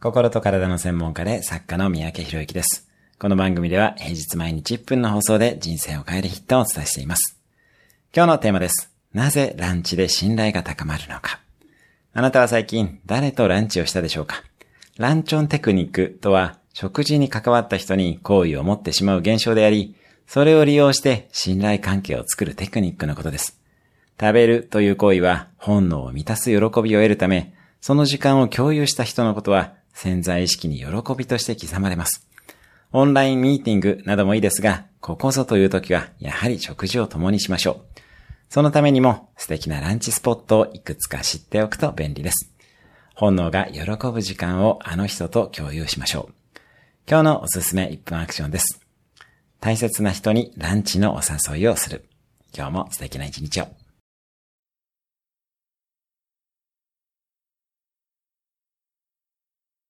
心と体の専門家で作家の三宅博之です。この番組では平日毎日1分の放送で人生を変えるヒットをお伝えしています。今日のテーマです。なぜランチで信頼が高まるのか。あなたは最近誰とランチをしたでしょうか。ランチョンテクニックとは食事に関わった人に好意を持ってしまう現象であり、それを利用して信頼関係を作るテクニックのことです。食べるという行為は本能を満たす喜びを得るため、その時間を共有した人のことは潜在意識に喜びとして刻まれます。オンラインミーティングなどもいいですが、ここぞという時はやはり食事を共にしましょう。そのためにも素敵なランチスポットをいくつか知っておくと便利です。本能が喜ぶ時間をあの人と共有しましょう。今日のおすすめ1分アクションです。大切な人にランチのお誘いをする。今日も素敵な一日を。